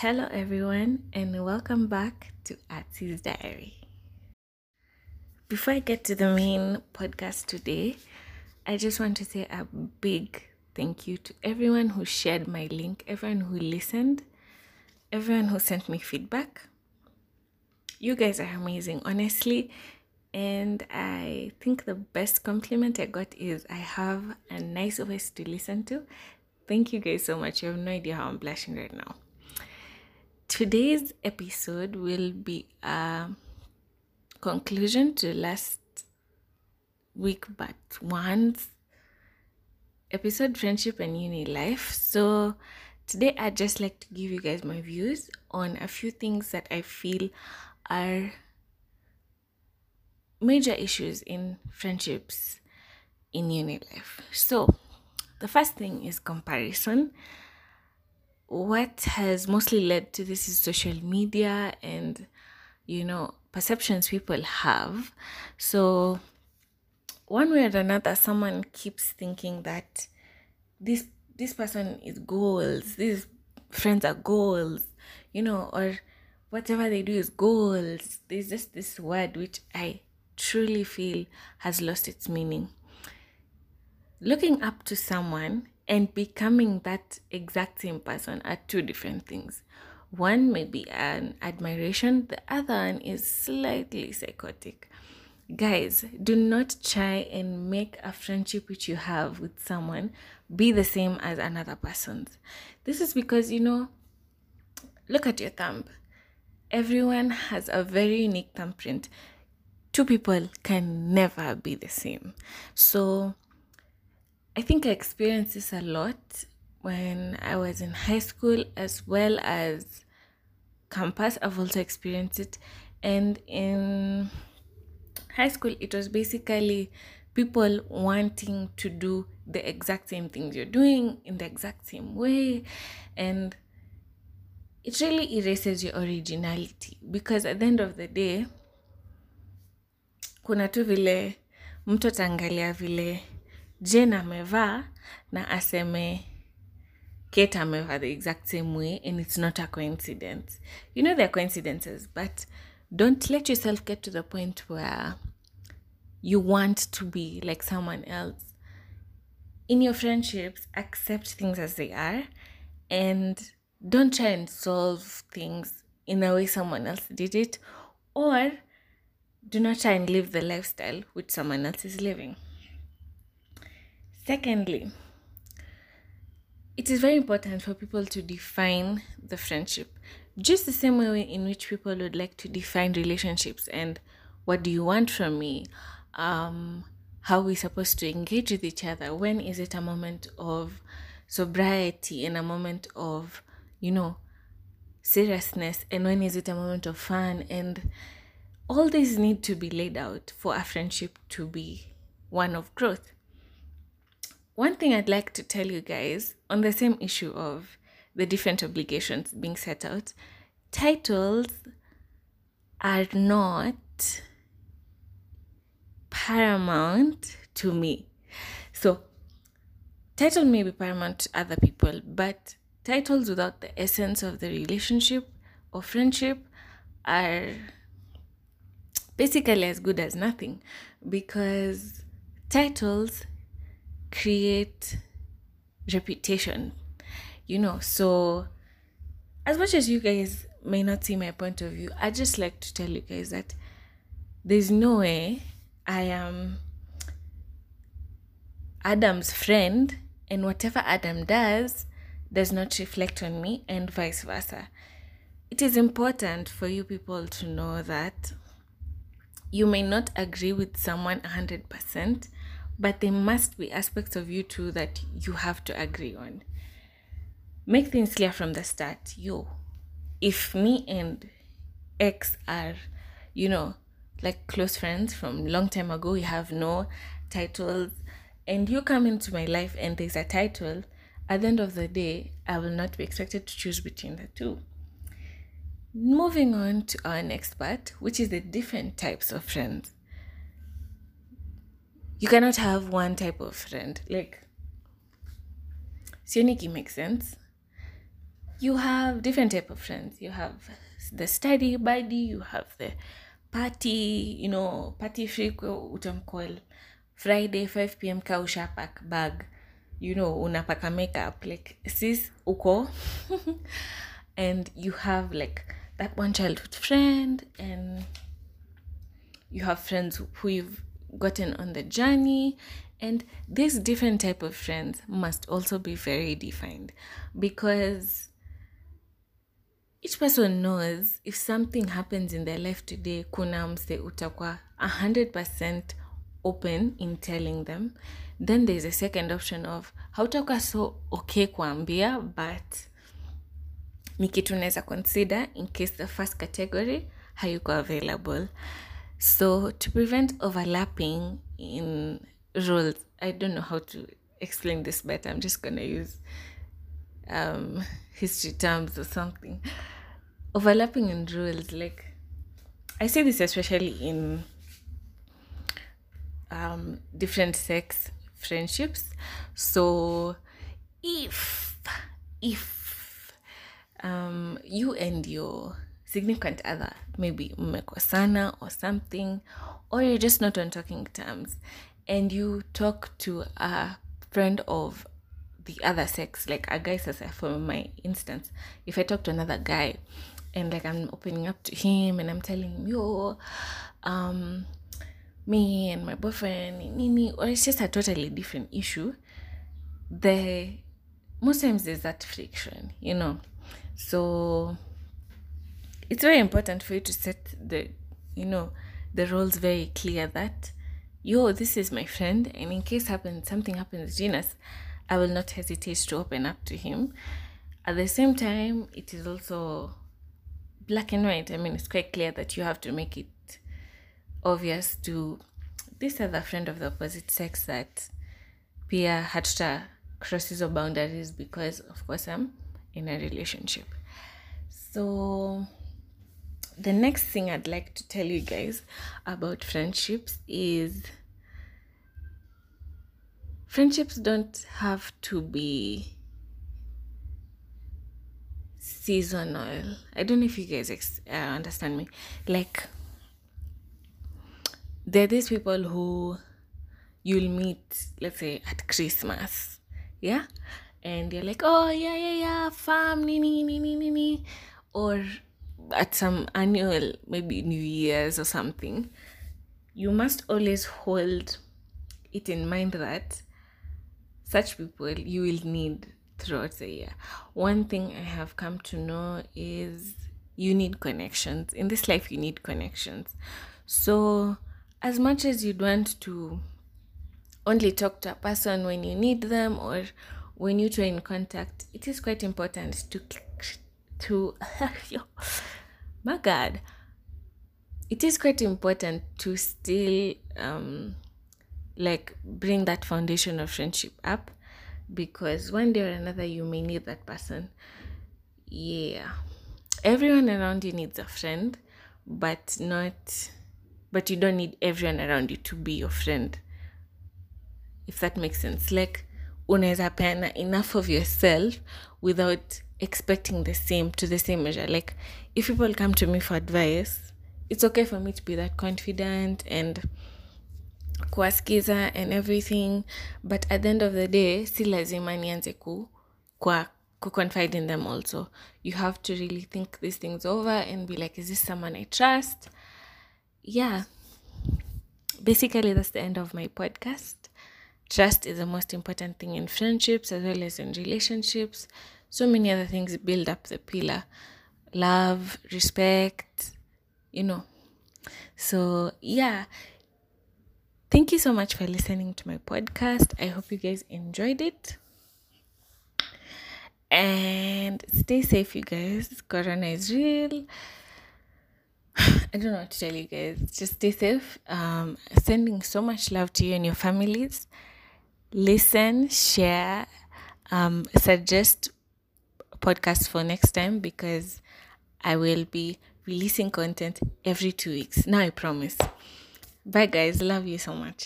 Hello everyone, and welcome back to Atsy's Diary. Before I get to the main podcast today, I just want to say a big thank you to everyone who shared my link, everyone who listened, everyone who sent me feedback. You guys are amazing, honestly, and I think the best compliment I got is I have a nice voice to listen to. Thank you guys so much. You have no idea how I'm blushing right now. Today's episode will be a conclusion to last week but one's episode, Friendship and Uni Life. So today I'd just like to give you guys my views on a few things that I feel are major issues in friendships in uni life. So the first thing is comparison. What has mostly led to this is social media and, perceptions people have. So one way or another, someone keeps thinking that this person is goals, these friends are goals, or whatever they do is goals. There's just this word which I truly feel has lost its meaning. Looking up to someone and becoming that exact same person are two different things. One may be an admiration, the other one is slightly psychotic. Guys, do not try and make a friendship which you have with someone be the same as another person's. This is because, look at your thumb. Everyone has a very unique thumbprint. Two people can never be the same. So I think I experienced this a lot when I was in high school as well as campus. I've also experienced it. And in high school, it was basically people wanting to do the exact same things you're doing in the exact same way. And it really erases your originality, because at the end of the day, kuna tu vile mtu taangalia vile Jane amevaa na aseme Kate amevaa the exact same way, and it's not a coincidence. There are coincidences, but don't let yourself get to the point where you want to be like someone else. In your friendships, accept things as they are, and don't try and solve things in a way someone else did it, or do not try and live the lifestyle which someone else is living. Secondly, it is very important for people to define the friendship just the same way in which people would like to define relationships and what do you want from me, how we're supposed to engage with each other, when is it a moment of sobriety and a moment of, seriousness, and when is it a moment of fun, and all these need to be laid out for a friendship to be one of growth. One thing I'd like to tell you guys on the same issue of the different obligations being set out, titles are not paramount to me. So, title may be paramount to other people, but titles without the essence of the relationship or friendship are basically as good as nothing, because titles create reputation, so as much as you guys may not see my point of view, I just like to tell you guys that there's no way I am Adam's friend and whatever Adam does not reflect on me, and vice versa. It is important for you people to know that you may not agree with someone 100%, but there must be aspects of you too that you have to agree on. Make things clear from the start. If me and X are, like close friends from long time ago, we have no titles, and you come into my life and there's a title, at the end of the day, I will not be expected to choose between the two. Moving on to our next part, which is the different types of friends. You cannot have one type of friend. Sioni makes sense. you have different type of friends. You have the study buddy, you have the party, you know, party freak, utamcall Friday 5 p.m. kausha pack bag, you know, unapaka makeup like sis uko. And you have like that one childhood friend, and you have friends who you've gotten on the journey. And these different type of friends must also be very defined, because each person knows if something happens in their life today, kuna mse utakwa 100% open in telling them. Then there's a second option of hautakwa so okay kuambia, but ni kitu naweza consider in case the first category hayuko available. So to prevent overlapping in roles, I don't know how to explain this better. I'm just gonna use history terms or something. Overlapping in roles, like I say this especially in different sex friendships. So if you and your significant other maybe mmekosana or something, or you're just not on talking terms, and you talk to a friend of the other sex, like a guy, says for my instance, if I talk to another guy and like I'm opening up to him and I'm telling him, yo, me and my boyfriend, nini, or it's just a totally different issue, most times there's that friction, you know. So it's very important for you to set the roles very clear, that yo, this is my friend, and in case something happens between us, I will not hesitate to open up to him. At the same time, it is also black and white. I mean, it's quite clear that you have to make it obvious to this other friend of the opposite sex that pia hatuta crosses or boundaries, because of course I'm in a relationship. So the next thing I'd like to tell you guys about friendships is friendships don't have to be seasonal. I don't know if you guys understand me. Like, there are these people who you'll meet, let's say, at Christmas, yeah? And you're like, oh, yeah, fam, nini. Or at some annual, maybe New Year's or something. You must always hold it in mind that such people you will need throughout the year. One thing I have come to know is you need connections. In this life, you need connections. So as much as you'd want to only talk to a person when you need them or when you two are in contact, it is quite important to still like bring that foundation of friendship up, because one day or another you may need that person. Yeah, everyone around you needs a friend, but you don't need everyone around you to be your friend, if that makes sense. Like, unaweza peana enough of yourself without expecting the same to the same measure. Like, if people come to me for advice, it's okay for me to be that confident and kuwaskiza and everything, but at the end of the day, si lazima nianze ku confide in them. Also, you have to really think these things over and be like, is this someone I trust? Yeah, basically that's the end of my podcast. Trust is the most important thing in friendships as well as in relationships. So many other things build up the pillar. Love, respect, you know. So, yeah. Thank you so much for listening to my podcast. I hope you guys enjoyed it. And stay safe, you guys. Corona is real. I don't know what to tell you guys. Just stay safe. Sending so much love to you and your families. Listen, share, suggest podcasts for next time, because I will be releasing content every 2 weeks. Now, I promise. Bye, guys. Love you so much.